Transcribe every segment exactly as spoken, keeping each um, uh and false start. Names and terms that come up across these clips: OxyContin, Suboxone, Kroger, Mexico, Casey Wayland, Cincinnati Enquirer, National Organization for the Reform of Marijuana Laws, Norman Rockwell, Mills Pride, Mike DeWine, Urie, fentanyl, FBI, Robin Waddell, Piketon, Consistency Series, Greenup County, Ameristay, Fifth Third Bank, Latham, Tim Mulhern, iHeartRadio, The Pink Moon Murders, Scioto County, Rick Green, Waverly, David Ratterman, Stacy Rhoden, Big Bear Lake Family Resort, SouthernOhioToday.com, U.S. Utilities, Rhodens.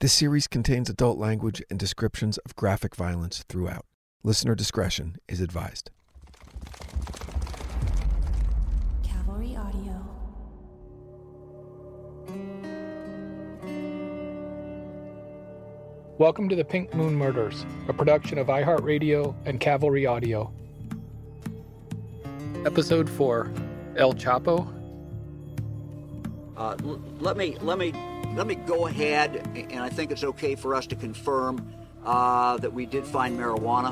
This series contains adult language and descriptions of graphic violence throughout. Listener discretion is advised. Cavalry Audio. Welcome to The Pink Moon Murders, a production of iHeartRadio and Cavalry Audio. Episode four, El Chapo. Uh, l- let me let me let me go ahead, and I think it's okay for us to confirm uh, that we did find marijuana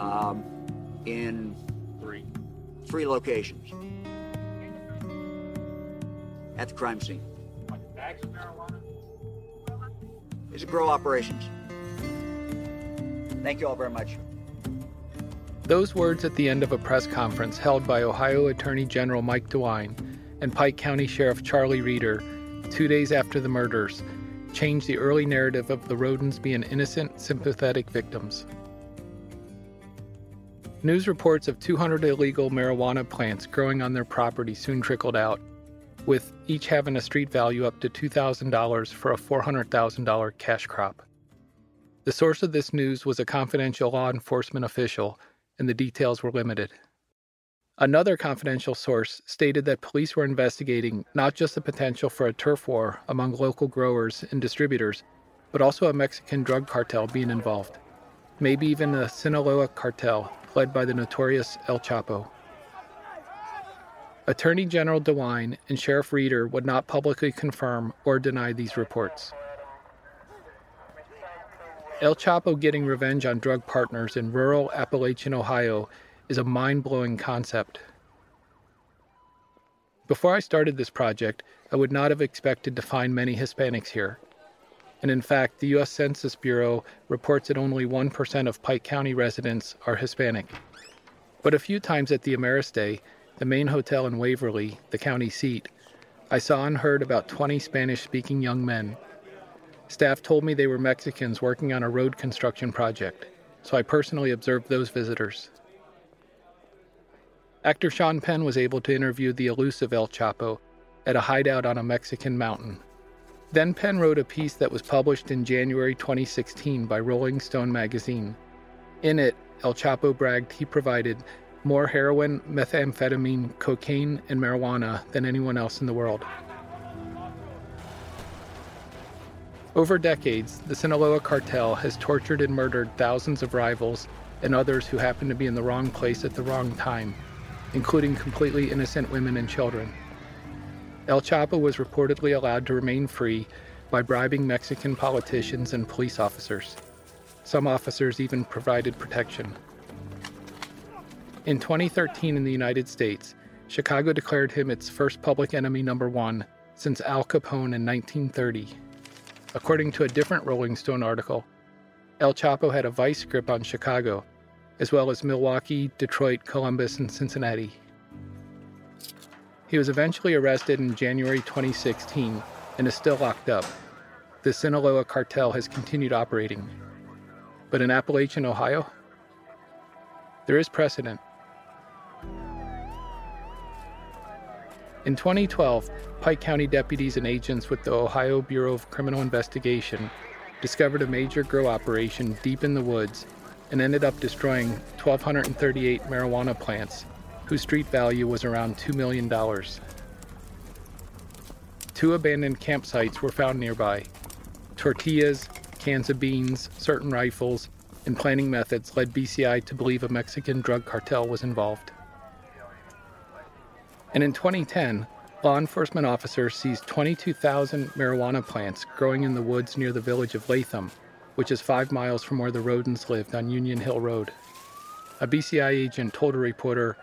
um, in three three locations at the crime scene. Like bags of marijuana? It's a grow operations. Thank you all very much. Those words at the end of a press conference held by Ohio Attorney General Mike DeWine and Pike County Sheriff Charlie Reeder two days after the murders changed the early narrative of the Rhodens being innocent, sympathetic victims. News reports of two hundred illegal marijuana plants growing on their property soon trickled out, with each having a street value up to two thousand dollars for a four hundred thousand dollars cash crop. The source of this news was a confidential law enforcement official, and the details were limited. Another confidential source stated that police were investigating not just the potential for a turf war among local growers and distributors, but also a Mexican drug cartel being involved, maybe even the Sinaloa cartel led by the notorious El Chapo. Attorney General DeWine and Sheriff Reeder would not publicly confirm or deny these reports. El Chapo getting revenge on drug partners in rural Appalachian, Ohio is a mind-blowing concept. Before I started this project, I would not have expected to find many Hispanics here. And in fact, the U S Census Bureau reports that only one percent of Pike County residents are Hispanic. But a few times at the Ameristay, the main hotel in Waverly, the county seat, I saw and heard about twenty Spanish-speaking young men. Staff told me they were Mexicans working on a road construction project, so I personally observed those visitors. Actor Sean Penn was able to interview the elusive El Chapo at a hideout on a Mexican mountain. Then Penn wrote a piece that was published in January twenty sixteen by Rolling Stone magazine. In it, El Chapo bragged he provided more heroin, methamphetamine, cocaine, and marijuana than anyone else in the world. Over decades, the Sinaloa cartel has tortured and murdered thousands of rivals and others who happened to be in the wrong place at the wrong time, including completely innocent women and children. El Chapo was reportedly allowed to remain free by bribing Mexican politicians and police officers. Some officers even provided protection. In twenty thirteen in the United States, Chicago declared him its first public enemy number one since Al Capone in nineteen thirty. According to a different Rolling Stone article, El Chapo had a vice grip on Chicago, as well as Milwaukee, Detroit, Columbus, and Cincinnati. He was eventually arrested in January twenty sixteen and is still locked up. The Sinaloa cartel has continued operating. But in Appalachian, Ohio, there is precedent. In twenty twelve, Pike County deputies and agents with the Ohio Bureau of Criminal Investigation discovered a major grow operation deep in the woods and ended up destroying one thousand two hundred thirty-eight marijuana plants whose street value was around two million dollars. Two abandoned campsites were found nearby. Tortillas, cans of beans, certain rifles, and planning methods led B C I to believe a Mexican drug cartel was involved. And in twenty ten, law enforcement officers seized twenty-two thousand marijuana plants growing in the woods near the village of Latham, which is five miles from where the Rhodens lived on Union Hill Road. A B C I agent told a reporter,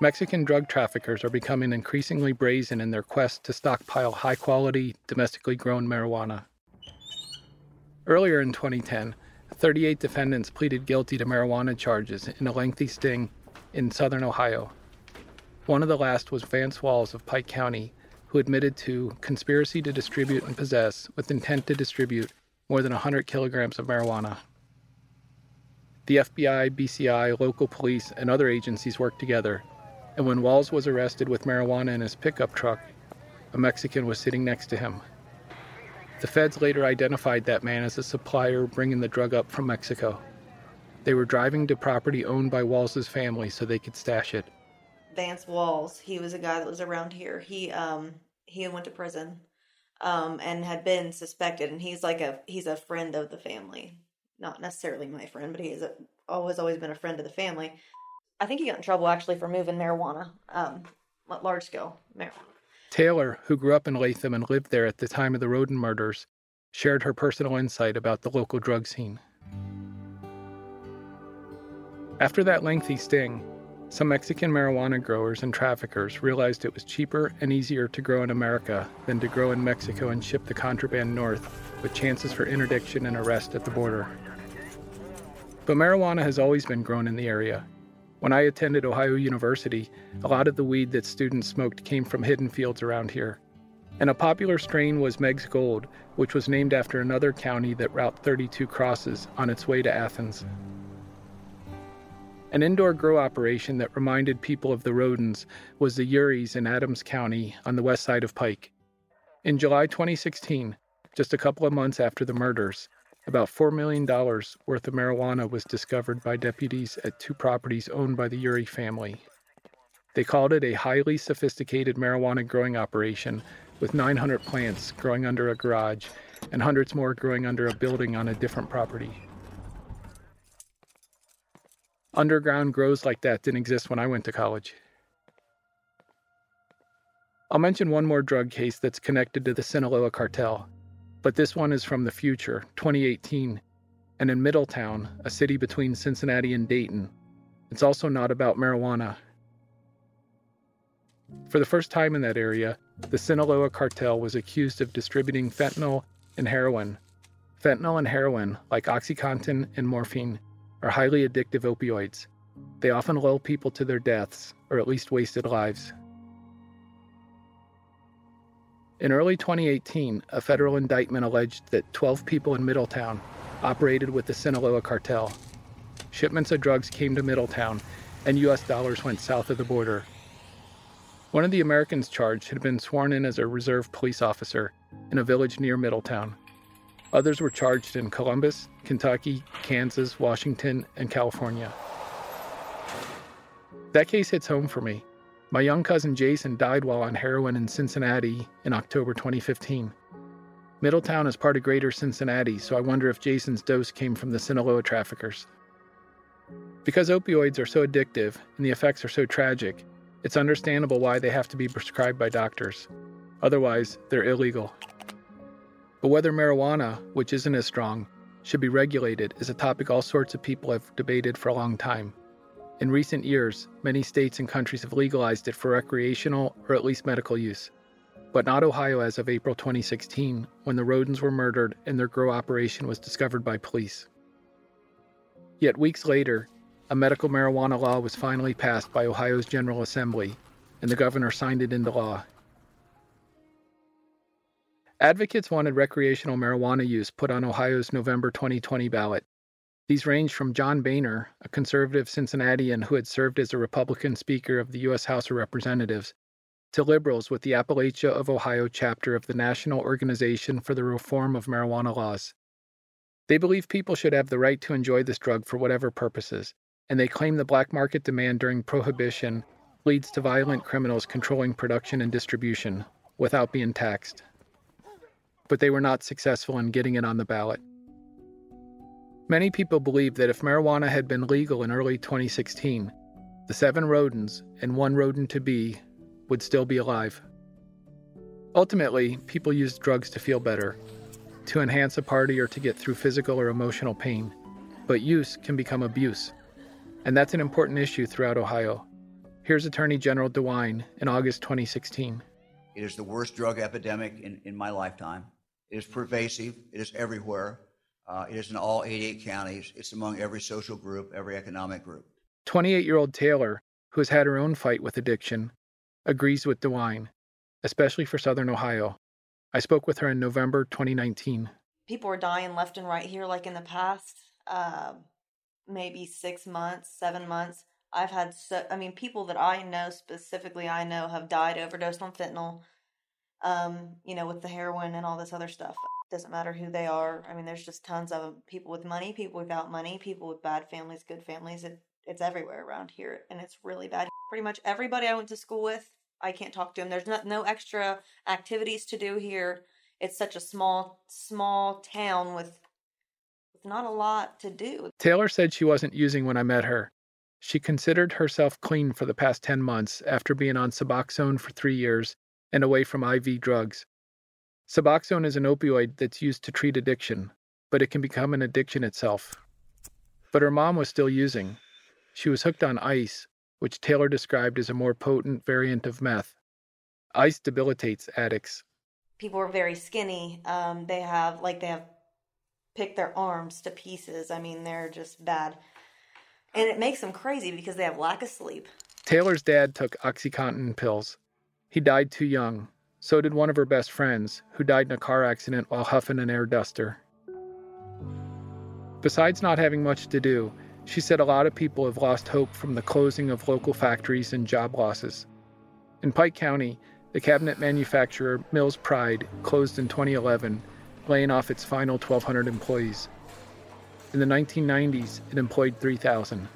Mexican drug traffickers are becoming increasingly brazen in their quest to stockpile high-quality, domestically grown marijuana. Earlier in twenty ten, thirty-eight defendants pleaded guilty to marijuana charges in a lengthy sting in southern Ohio. One of the last was Vance Walls of Pike County, who admitted to conspiracy to distribute and possess with intent to distribute more than one hundred kilograms of marijuana. The F B I, B C I, local police, and other agencies worked together, and when Walls was arrested with marijuana in his pickup truck, a Mexican was sitting next to him. The feds later identified that man as a supplier bringing the drug up from Mexico. They were driving to property owned by Walls' family so they could stash it. Vance Walls, he was a guy that was around here. He um he went to prison um and had been suspected, and he's like a he's a friend of the family. Not necessarily my friend, but he's always always been a friend of the family. I think he got in trouble actually for moving marijuana, um, large scale marijuana. Taylor, who grew up in Latham and lived there at the time of the Rhoden murders, shared her personal insight about the local drug scene. After that lengthy sting, some Mexican marijuana growers and traffickers realized it was cheaper and easier to grow in America than to grow in Mexico and ship the contraband north, with chances for interdiction and arrest at the border. But marijuana has always been grown in the area. When I attended Ohio University, a lot of the weed that students smoked came from hidden fields around here. And a popular strain was Meg's Gold, which was named after another county that Route thirty-two crosses on its way to Athens. An indoor grow operation that reminded people of the Rhodens was the Uries in Adams County on the west side of Pike. In July twenty sixteen, just a couple of months after the murders, about four million dollars worth of marijuana was discovered by deputies at two properties owned by the Urie family. They called it a highly sophisticated marijuana growing operation, with nine hundred plants growing under a garage and hundreds more growing under a building on a different property. Underground grows like that didn't exist when I went to college. I'll mention one more drug case that's connected to the Sinaloa cartel. But this one is from the future, twenty eighteen, and in Middletown, a city between Cincinnati and Dayton. It's also not about marijuana. For the first time in that area, the Sinaloa cartel was accused of distributing fentanyl and heroin. Fentanyl and heroin, like OxyContin and morphine, are highly addictive opioids. They often lull people to their deaths, or at least wasted lives. In early twenty eighteen, a federal indictment alleged that twelve people in Middletown operated with the Sinaloa cartel. Shipments of drugs came to Middletown, and U S dollars went south of the border. One of the Americans charged had been sworn in as a reserve police officer in a village near Middletown. Others were charged in Columbus, Kentucky, Kansas, Washington, and California. That case hits home for me. My young cousin Jason died while on heroin in Cincinnati in October twenty fifteen. Middletown is part of Greater Cincinnati, so I wonder if Jason's dose came from the Sinaloa traffickers. Because opioids are so addictive and the effects are so tragic, it's understandable why they have to be prescribed by doctors. Otherwise, they're illegal. But whether marijuana, which isn't as strong, should be regulated is a topic all sorts of people have debated for a long time. In recent years, many states and countries have legalized it for recreational or at least medical use, but not Ohio as of April twenty sixteen, when the Rhodens were murdered and their grow operation was discovered by police. Yet weeks later, a medical marijuana law was finally passed by Ohio's General Assembly, and the governor signed it into law. Advocates wanted recreational marijuana use put on Ohio's November twenty twenty ballot. These range from John Boehner, a conservative Cincinnatian who had served as a Republican Speaker of the U S House of Representatives, to liberals with the Appalachia of Ohio chapter of the National Organization for the Reform of Marijuana Laws. They believe people should have the right to enjoy this drug for whatever purposes, and they claim the black market demand during Prohibition leads to violent criminals controlling production and distribution without being taxed. But they were not successful in getting it on the ballot. Many people believe that if marijuana had been legal in early twenty sixteen, the seven Rhodens and one Rhoden-to-be would still be alive. Ultimately, people use drugs to feel better, to enhance a party or to get through physical or emotional pain, but use can become abuse, and that's an important issue throughout Ohio. Here's Attorney General DeWine in August twenty sixteen. It is the worst drug epidemic in, in my lifetime. It is pervasive, it is everywhere. Uh, it is in all eighty-eight counties. It's among every social group, every economic group. twenty-eight-year-old Taylor, who has had her own fight with addiction, agrees with DeWine, especially for Southern Ohio. I spoke with her in November twenty nineteen. People are dying left and right here, like in the past, uh, maybe six months, seven months. I've had, so, I mean, people that I know specifically, I know have died, overdosed on fentanyl, um, you know, with the heroin and all this other stuff. Doesn't matter who they are. I mean, there's just tons of them. People with money, people without money, people with bad families, good families. It, it's everywhere around here, and it's really bad. Pretty much everybody I went to school with, I can't talk to them. There's not, no extra activities to do here. It's such a small, small town with, with not a lot to do. Taylor said she wasn't using when I met her. She considered herself clean for the past ten months after being on Suboxone for three years and away from I V drugs. Suboxone is an opioid that's used to treat addiction, but it can become an addiction itself. But her mom was still using. She was hooked on ice, which Taylor described as a more potent variant of meth. Ice debilitates addicts. People are very skinny. Um, they have, like, they have picked their arms to pieces. I mean, they're just bad. And it makes them crazy because they have lack of sleep. Taylor's dad took OxyContin pills. He died too young. So did one of her best friends, who died in a car accident while huffing an air duster. Besides not having much to do, she said a lot of people have lost hope from the closing of local factories and job losses. In Pike County, the cabinet manufacturer Mills Pride closed in twenty eleven, laying off its final twelve hundred employees. In the nineteen nineties, it employed three thousand.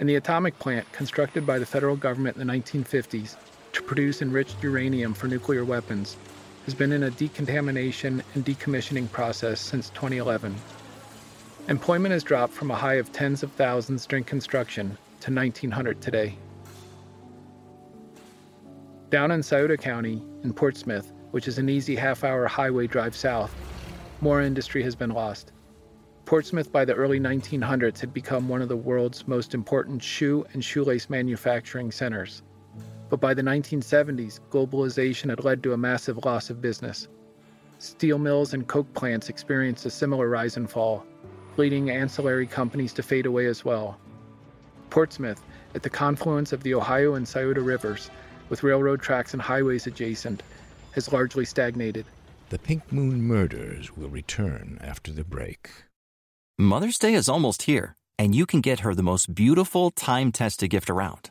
And the atomic plant, constructed by the federal government in the nineteen fifties, to produce enriched uranium for nuclear weapons, has been in a decontamination and decommissioning process since twenty eleven. Employment has dropped from a high of tens of thousands during construction to nineteen hundred today. Down in Scioto County, in Portsmouth, which is an easy half-hour highway drive south, more industry has been lost. Portsmouth by the early nineteen hundreds had become one of the world's most important shoe and shoelace manufacturing centers. But by the nineteen seventies, globalization had led to a massive loss of business. Steel mills and coke plants experienced a similar rise and fall, leading ancillary companies to fade away as well. Portsmouth, at the confluence of the Ohio and Scioto rivers, with railroad tracks and highways adjacent, has largely stagnated. The Pink Moon Murders will return after the break. Mother's Day is almost here, and you can get her the most beautiful time-tested gift around.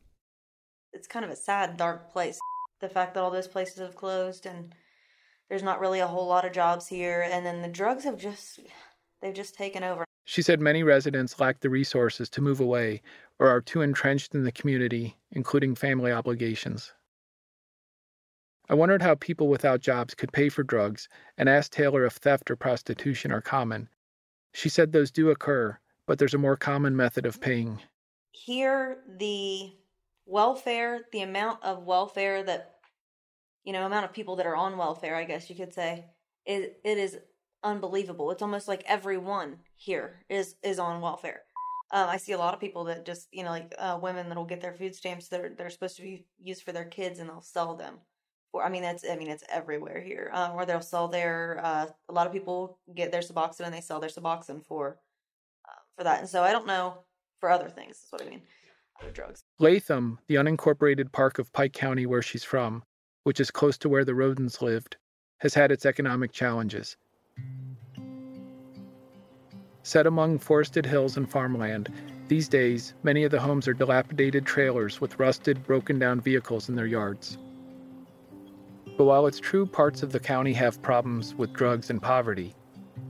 It's kind of a sad, dark place. The fact that all those places have closed and there's not really a whole lot of jobs here. And then the drugs have just, they've just taken over. She said many residents lack the resources to move away or are too entrenched in the community, including family obligations. I wondered how people without jobs could pay for drugs and asked Taylor if theft or prostitution are common. She said those do occur, but there's a more common method of paying. Here, the welfare, the amount of welfare that, you know, amount of people that are on welfare, I guess you could say, it, it is unbelievable. It's almost like everyone here is, is on welfare. Um, I see a lot of people that just, you know, like uh, women that will get their food stamps that are, that are supposed to be used for their kids and they'll sell them. I mean, that's, I mean, it's everywhere here. Um, or they'll sell their, uh, a lot of people get their Suboxone and they sell their Suboxone for, uh, for that. And so I don't know for other things, is what I mean, other drugs. Latham, the unincorporated park of Pike County where she's from, which is close to where the Rhodens lived, has had its economic challenges. Set among forested hills and farmland, these days, many of the homes are dilapidated trailers with rusted, broken-down vehicles in their yards. But while it's true parts of the county have problems with drugs and poverty,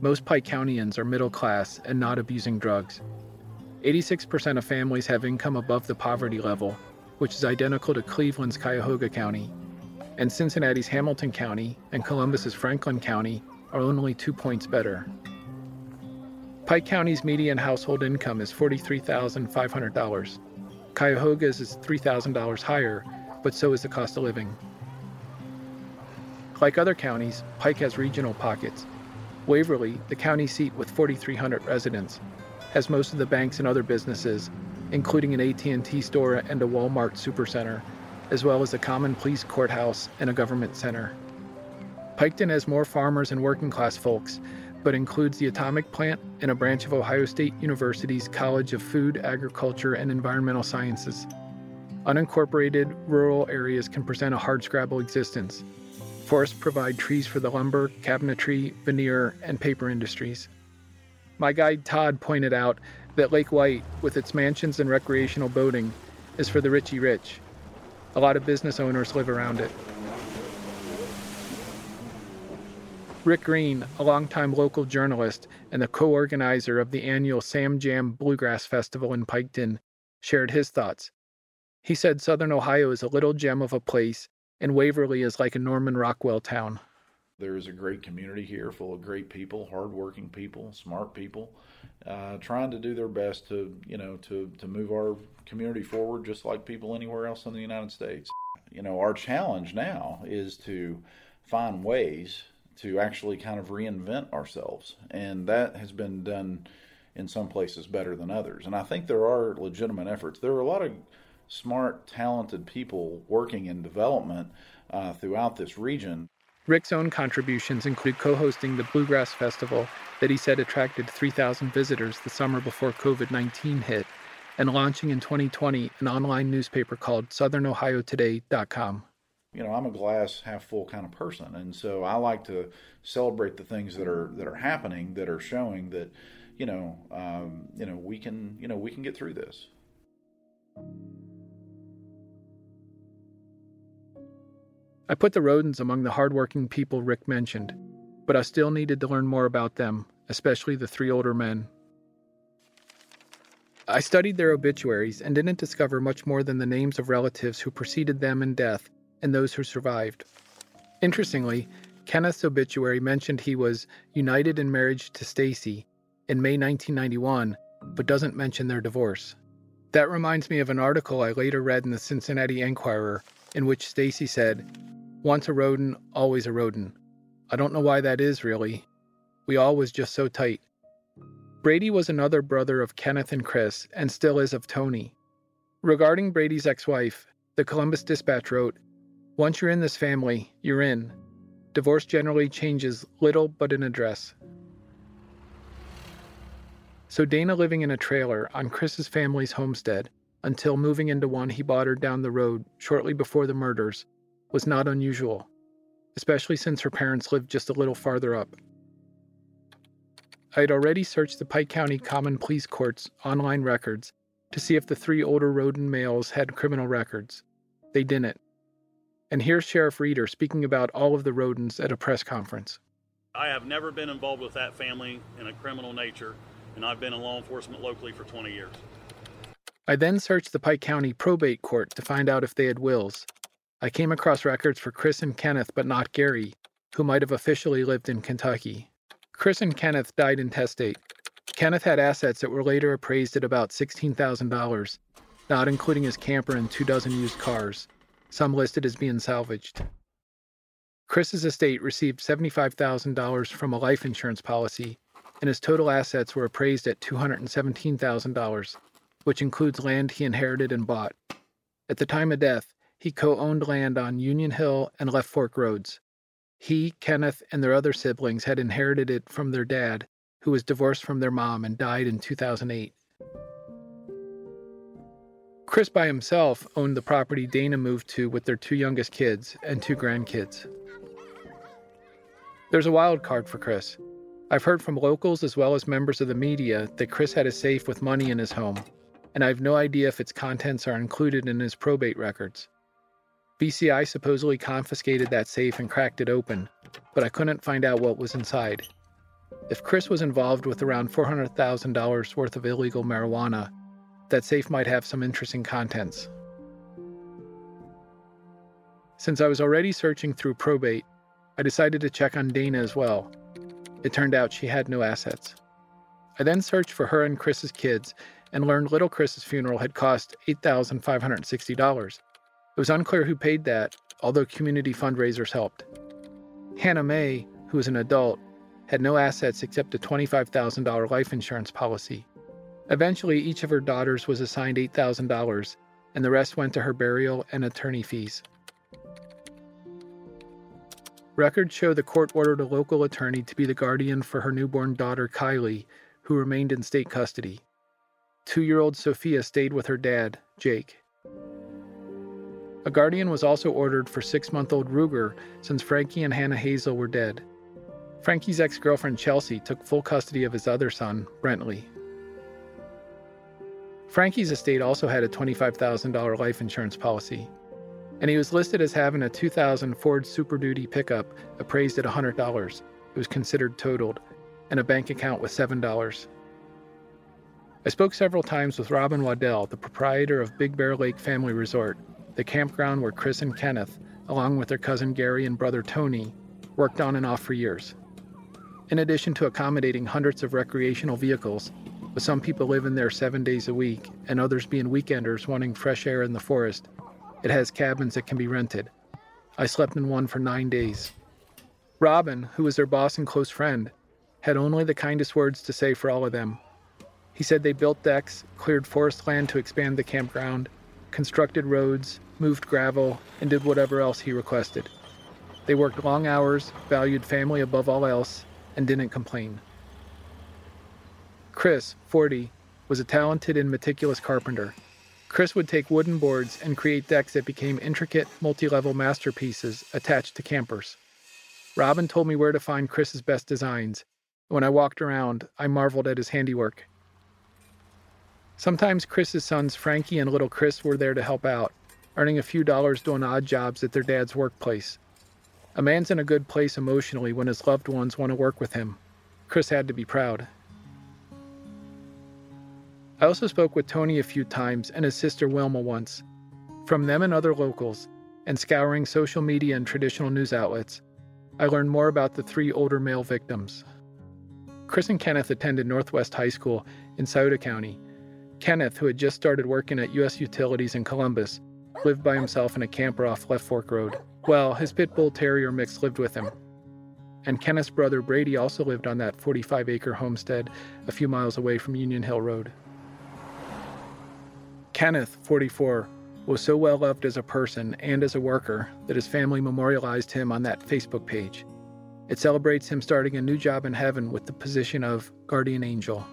most Pike Countians are middle class and not abusing drugs. eighty-six percent of families have income above the poverty level, which is identical to Cleveland's Cuyahoga County, and Cincinnati's Hamilton County and Columbus's Franklin County are only two points better. Pike County's median household income is forty-three thousand five hundred dollars. Cuyahoga's is three thousand dollars higher, but so is the cost of living. Like other counties, Pike has regional pockets. Waverly, the county seat with forty-three hundred residents, has most of the banks and other businesses, including an A T and T store and a Walmart supercenter, as well as a common police courthouse and a government center. Piketon has more farmers and working-class folks, but includes the atomic plant and a branch of Ohio State University's College of Food, Agriculture, and Environmental Sciences. Unincorporated rural areas can present a hardscrabble existence. Forests provide trees for the lumber, cabinetry, veneer, and paper industries. My guide Todd pointed out that Lake White, with its mansions and recreational boating, is for the richy rich. A lot of business owners live around it. Rick Green, a longtime local journalist and the co-organizer of the annual Sam Jam Bluegrass Festival in Piketon, shared his thoughts. He said Southern Ohio is a little gem of a place, and Waverly is like a Norman Rockwell town. There is a great community here full of great people, hardworking people, smart people, uh, trying to do their best to, you know, to, to move our community forward just like people anywhere else in the United States. You know, our challenge now is to find ways to actually kind of reinvent ourselves. And that has been done in some places better than others. And I think there are legitimate efforts. There are a lot of smart, talented people working in development uh, throughout this region. Rick's own contributions include co-hosting the Bluegrass Festival that he said attracted three thousand visitors the summer before covid nineteen hit, and launching in twenty twenty an online newspaper called Southern Ohio Today dot com. You know, I'm a glass half full kind of person, and so I like to celebrate the things that are that are happening, that are showing that, you know, um, you know, we can, you know, we can get through this. I put the Rhodens among the hardworking people Rick mentioned, but I still needed to learn more about them, especially the three older men. I studied their obituaries and didn't discover much more than the names of relatives who preceded them in death and those who survived. Interestingly, Kenneth's obituary mentioned he was united in marriage to Stacy in May nineteen ninety-one, but doesn't mention their divorce. That reminds me of an article I later read in the Cincinnati Enquirer in which Stacy said, "Once a Rhoden, always a Rhoden. I don't know why that is, really. We all was just so tight." Brady was another brother of Kenneth and Chris, and still is of Tony. Regarding Brady's ex-wife, the Columbus Dispatch wrote, "Once you're in this family, you're in. Divorce generally changes little but in address." So Dana living in a trailer on Chris's family's homestead until moving into one he bought her down the road shortly before the murders was not unusual, especially since her parents lived just a little farther up. I had already searched the Pike County Common Pleas Court's online records to see if the three older Rhoden males had criminal records. They didn't. And here's Sheriff Reeder speaking about all of the Rhodens at a press conference. I have never been involved with that family in a criminal nature, and I've been in law enforcement locally for twenty years. I then searched the Pike County Probate Court to find out if they had wills. I came across records for Chris and Kenneth, but not Gary, who might have officially lived in Kentucky. Chris and Kenneth died intestate. Kenneth had assets that were later appraised at about sixteen thousand dollars, not including his camper and two dozen used cars, some listed as being salvaged. Chris's estate received seventy-five thousand dollars from a life insurance policy, and his total assets were appraised at two hundred seventeen thousand dollars, which includes land he inherited and bought. At the time of death, he co-owned land on Union Hill and Left Fork Roads. He, Kenneth, and their other siblings had inherited it from their dad, who was divorced from their mom and died in two thousand eight. Chris by himself owned the property Dana moved to with their two youngest kids and two grandkids. There's a wild card for Chris. I've heard from locals as well as members of the media that Chris had a safe with money in his home, and I have no idea if its contents are included in his probate records. B C I supposedly confiscated that safe and cracked it open, but I couldn't find out what was inside. If Chris was involved with around four hundred thousand dollars worth of illegal marijuana, that safe might have some interesting contents. Since I was already searching through probate, I decided to check on Dana as well, It turned out she had no assets. I then searched for her and Chris's kids and learned little Chris's funeral had cost eight thousand five hundred sixty dollars. It was unclear who paid that, although community fundraisers helped. Hannah Mae, who was an adult, had no assets except a twenty-five thousand dollars life insurance policy. Eventually, each of her daughters was assigned eight thousand dollars, and the rest went to her burial and attorney fees. Records show the court ordered a local attorney to be the guardian for her newborn daughter, Kylie, who remained in state custody. Two-year-old Sophia stayed with her dad, Jake. A guardian was also ordered for six-month-old Ruger since Frankie and Hannah Hazel were dead. Frankie's ex-girlfriend, Chelsea, took full custody of his other son, Brentley. Frankie's estate also had a twenty-five thousand dollars life insurance policy, and he was listed as having a two thousand Ford Super Duty pickup appraised at one hundred dollars. It was considered totaled, and a bank account with seven dollars. I spoke several times with Robin Waddell, the proprietor of Big Bear Lake Family Resort, the campground where Chris and Kenneth, along with their cousin Gary and brother Tony, worked on and off for years. In addition to accommodating hundreds of recreational vehicles, with some people living there seven days a week and others being weekenders wanting fresh air in the forest, it has cabins that can be rented. I slept in one for nine days. Robin, who was their boss and close friend, had only the kindest words to say for all of them. He said they built decks, cleared forest land to expand the campground, constructed roads, moved gravel, and did whatever else he requested. They worked long hours, valued family above all else, and didn't complain. Chris, forty, was a talented and meticulous carpenter. Chris would take wooden boards and create decks that became intricate, multi-level masterpieces attached to campers. Robin told me where to find Chris's best designs. When I walked around, I marveled at his handiwork. Sometimes Chris's sons Frankie and little Chris were there to help out, earning a few dollars doing odd jobs at their dad's workplace. A man's in a good place emotionally when his loved ones want to work with him. Chris had to be proud. I also spoke with Tony a few times and his sister Wilma once. From them and other locals, and scouring social media and traditional news outlets, I learned more about the three older male victims. Chris and Kenneth attended Northwest High School in Scioto County. Kenneth, who had just started working at U S Utilities in Columbus, lived by himself in a camper off Left Fork Road, while his pit bull terrier Mix lived with him. And Kenneth's brother Brady also lived on that forty-five acre homestead a few miles away from Union Hill Road. Kenneth, forty-four, was so well loved as a person and as a worker that his family memorialized him on that Facebook page. It celebrates him starting a new job in heaven with the position of guardian angel.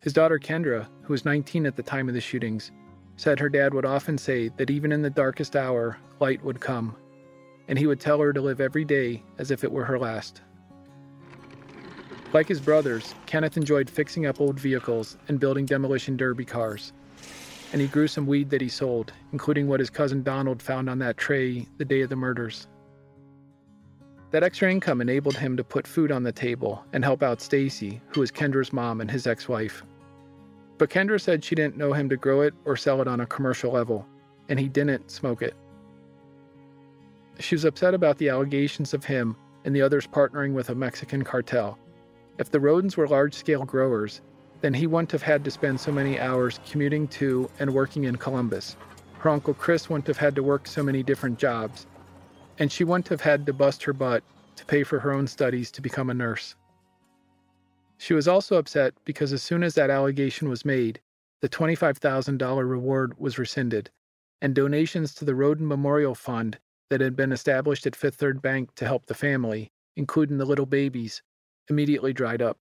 His daughter Kendra, who was nineteen at the time of the shootings, said her dad would often say that even in the darkest hour, light would come, and he would tell her to live every day as if it were her last. Like his brothers, Kenneth enjoyed fixing up old vehicles and building demolition derby cars. And he grew some weed that he sold, including what his cousin Donald found on that tray the day of the murders. That extra income enabled him to put food on the table and help out Stacy, who was Kendra's mom and his ex-wife. But Kendra said she didn't know him to grow it or sell it on a commercial level, and he didn't smoke it. She was upset about the allegations of him and the others partnering with a Mexican cartel. If the Rhodens were large-scale growers, then he wouldn't have had to spend so many hours commuting to and working in Columbus. Her Uncle Chris wouldn't have had to work so many different jobs. And she wouldn't have had to bust her butt to pay for her own studies to become a nurse. She was also upset because as soon as that allegation was made, the twenty-five thousand dollars reward was rescinded, and donations to the Rhoden Memorial Fund that had been established at Fifth Third Bank to help the family, including the little babies, immediately dried up.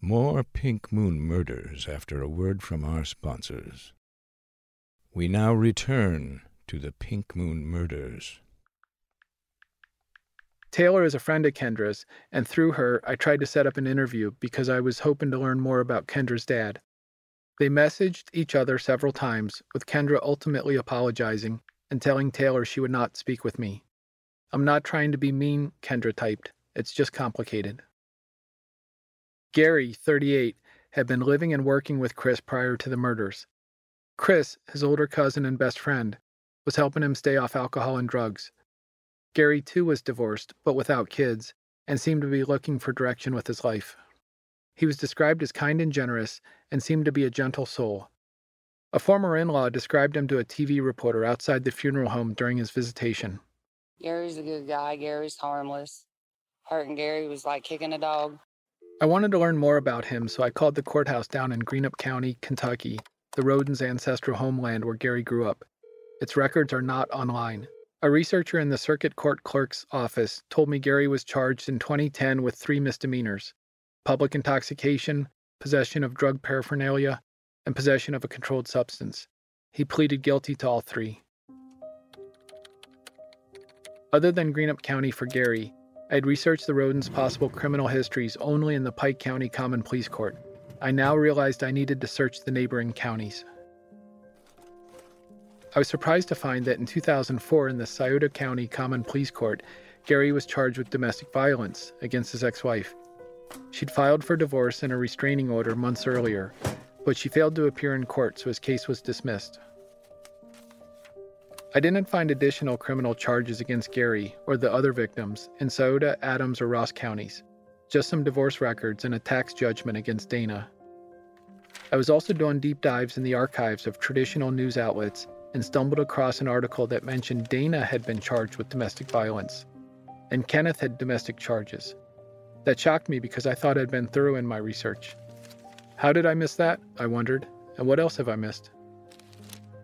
More Pink Moon Murders after a word from our sponsors. We now return to the Pink Moon Murders. Taylor is a friend of Kendra's, and through her, I tried to set up an interview because I was hoping to learn more about Kendra's dad. They messaged each other several times, with Kendra ultimately apologizing and telling Taylor she would not speak with me. "I'm not trying to be mean," Kendra typed. "It's just complicated." Gary, thirty-eight, had been living and working with Chris prior to the murders. Chris, his older cousin and best friend, was helping him stay off alcohol and drugs. Gary, too, was divorced, but without kids, and seemed to be looking for direction with his life. He was described as kind and generous and seemed to be a gentle soul. A former in-law described him to a T V reporter outside the funeral home during his visitation. Gary's a good guy. Gary's harmless. Hurting Gary was like kicking a dog. I wanted to learn more about him, so I called the courthouse down in Greenup County, Kentucky, the Rhoden's ancestral homeland where Gary grew up. Its records are not online. A researcher in the circuit court clerk's office told me Gary was charged in twenty ten with three misdemeanors: public intoxication, possession of drug paraphernalia, and possession of a controlled substance. He pleaded guilty to all three. Other than Greenup County for Gary, I had researched the Rhoden's possible criminal histories only in the Pike County Common Pleas Court. I now realized I needed to search the neighboring counties. I was surprised to find that in two thousand four in the Scioto County Common Pleas Court, Gary was charged with domestic violence against his ex-wife. She'd filed for divorce and a restraining order months earlier, but she failed to appear in court, so his case was dismissed. I didn't find additional criminal charges against Gary or the other victims in Scioto, Adams, or Ross counties, just some divorce records and a tax judgment against Dana. I was also doing deep dives in the archives of traditional news outlets and stumbled across an article that mentioned Dana had been charged with domestic violence, and Kenneth had domestic charges. That shocked me because I thought I'd been thorough in my research. How did I miss that, I wondered, and what else have I missed?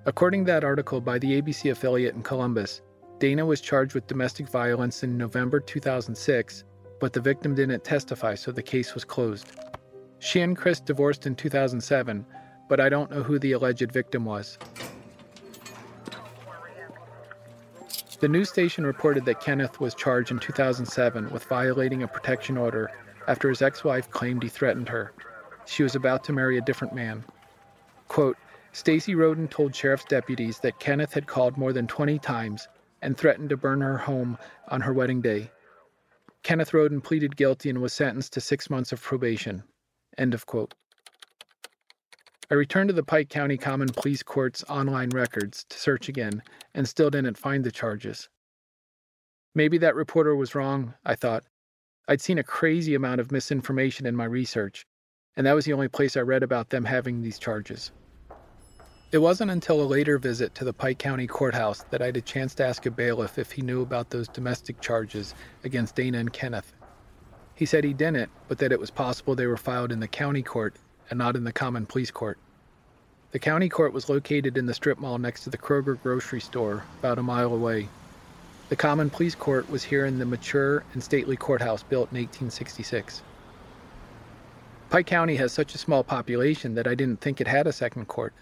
According to that article by the A B C affiliate in Columbus, Dana was charged with domestic violence in November two thousand six, but the victim didn't testify, so the case was closed. She and Chris divorced in two thousand seven, but I don't know who the alleged victim was. The news station reported that Kenneth was charged in two thousand seven with violating a protection order after his ex-wife claimed he threatened her. She was about to marry a different man. Quote, Stacy Rhoden told sheriff's deputies that Kenneth had called more than twenty times and threatened to burn her home on her wedding day. Kenneth Rhoden pleaded guilty and was sentenced to six months of probation. End of quote. I returned to the Pike County Common Pleas Court's online records to search again and still didn't find the charges. Maybe that reporter was wrong, I thought. I'd seen a crazy amount of misinformation in my research, and that was the only place I read about them having these charges. It wasn't until a later visit to the Pike County Courthouse that I had a chance to ask a bailiff if he knew about those domestic charges against Dana and Kenneth. He said he didn't, but that it was possible they were filed in the county court and not in the common police court. The county court was located in the strip mall next to the Kroger grocery store, about a mile away. The common police court was here in the mature and stately courthouse built in eighteen sixty-six. Pike County has such a small population that I didn't think it had a second court.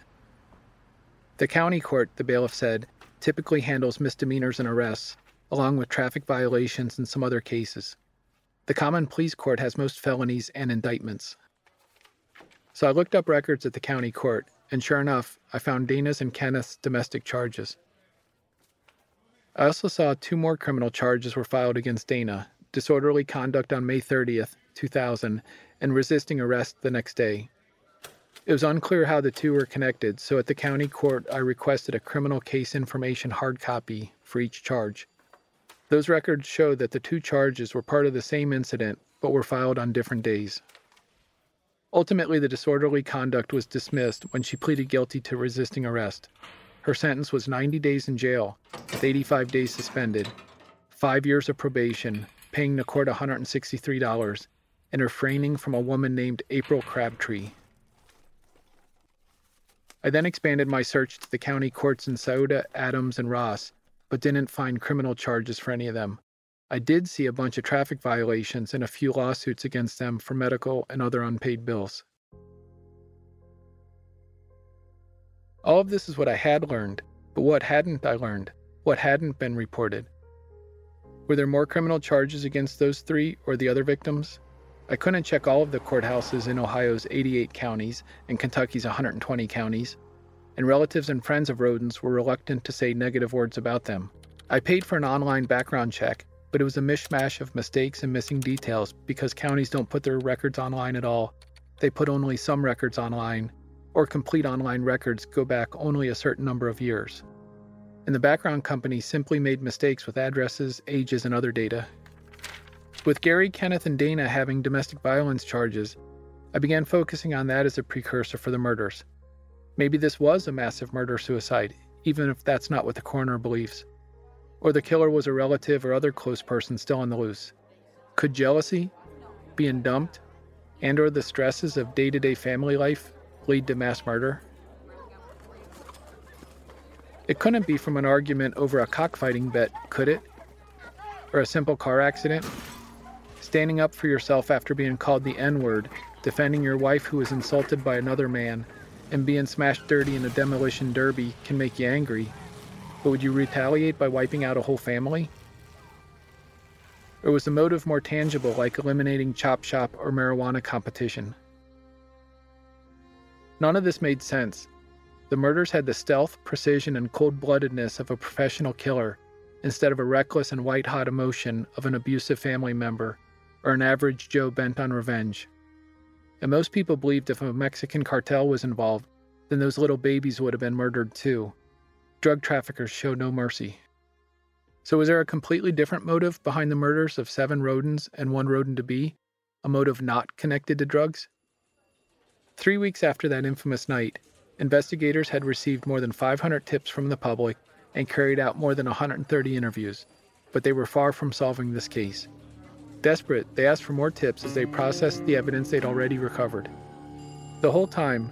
The county court, the bailiff said, typically handles misdemeanors and arrests, along with traffic violations and some other cases. The common police court has most felonies and indictments. So I looked up records at the county court, and sure enough, I found Dana's and Kenneth's domestic charges. I also saw two more criminal charges were filed against Dana, disorderly conduct on May thirtieth, two thousand, and resisting arrest the next day. It was unclear how the two were connected, so at the county court I requested a criminal case information hard copy for each charge. Those records show that the two charges were part of the same incident, but were filed on different days. Ultimately, the disorderly conduct was dismissed when she pleaded guilty to resisting arrest. Her sentence was ninety days in jail, with eighty-five days suspended, five years of probation, paying the court one hundred sixty-three dollars, and refraining from a woman named April Crabtree. I then expanded my search to the county courts in Scioto, Adams, and Ross, but didn't find criminal charges for any of them. I did see a bunch of traffic violations and a few lawsuits against them for medical and other unpaid bills. All of this is what I had learned, but what hadn't I learned? What hadn't been reported? Were there more criminal charges against those three or the other victims? I couldn't check all of the courthouses in Ohio's eighty-eight counties and Kentucky's one hundred twenty counties, and relatives and friends of Rhoden's were reluctant to say negative words about them. I paid for an online background check, but it was a mishmash of mistakes and missing details because counties don't put their records online at all. They put only some records online, or complete online records go back only a certain number of years. And the background company simply made mistakes with addresses, ages, and other data. With Gary, Kenneth, and Dana having domestic violence charges, I began focusing on that as a precursor for the murders. Maybe this was a massive murder-suicide, even if that's not what the coroner believes. Or the killer was a relative or other close person still on the loose. Could jealousy, being dumped, and or the stresses of day-to-day family life lead to mass murder? It couldn't be from an argument over a cockfighting bet, could it? Or a simple car accident? Standing up for yourself after being called the N-word, defending your wife who was insulted by another man, and being smashed dirty in a demolition derby can make you angry, but would you retaliate by wiping out a whole family? Or was the motive more tangible, like eliminating chop shop or marijuana competition? None of this made sense. The murders had the stealth, precision, and cold-bloodedness of a professional killer instead of a reckless and white-hot emotion of an abusive family member or an average Joe bent on revenge. And most people believed if a Mexican cartel was involved, then those little babies would have been murdered too. Drug traffickers show no mercy. So was there a completely different motive behind the murders of seven Rhodens and one Rhoden-to-be, a motive not connected to drugs? Three weeks after that infamous night, investigators had received more than five hundred tips from the public and carried out more than one hundred thirty interviews, but they were far from solving this case. Desperate, they asked for more tips as they processed the evidence they'd already recovered. The whole time,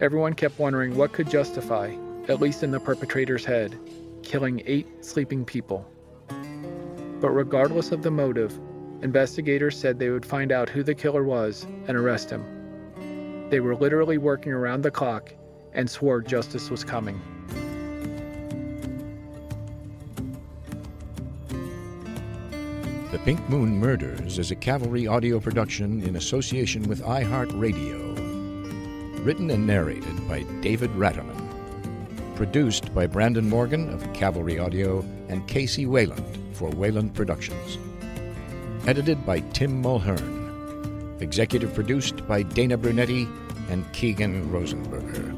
everyone kept wondering what could justify, at least in the perpetrator's head, killing eight sleeping people. But regardless of the motive, investigators said they would find out who the killer was and arrest him. They were literally working around the clock and swore justice was coming. The Pink Moon Murders is a Cavalry Audio production in association with iHeartRadio. Written and narrated by David Ratterman. Produced by Brandon Morgan of Cavalry Audio and Casey Wayland for Wayland Productions. Edited by Tim Mulhern. Executive produced by Dana Brunetti and Keegan Rosenberger.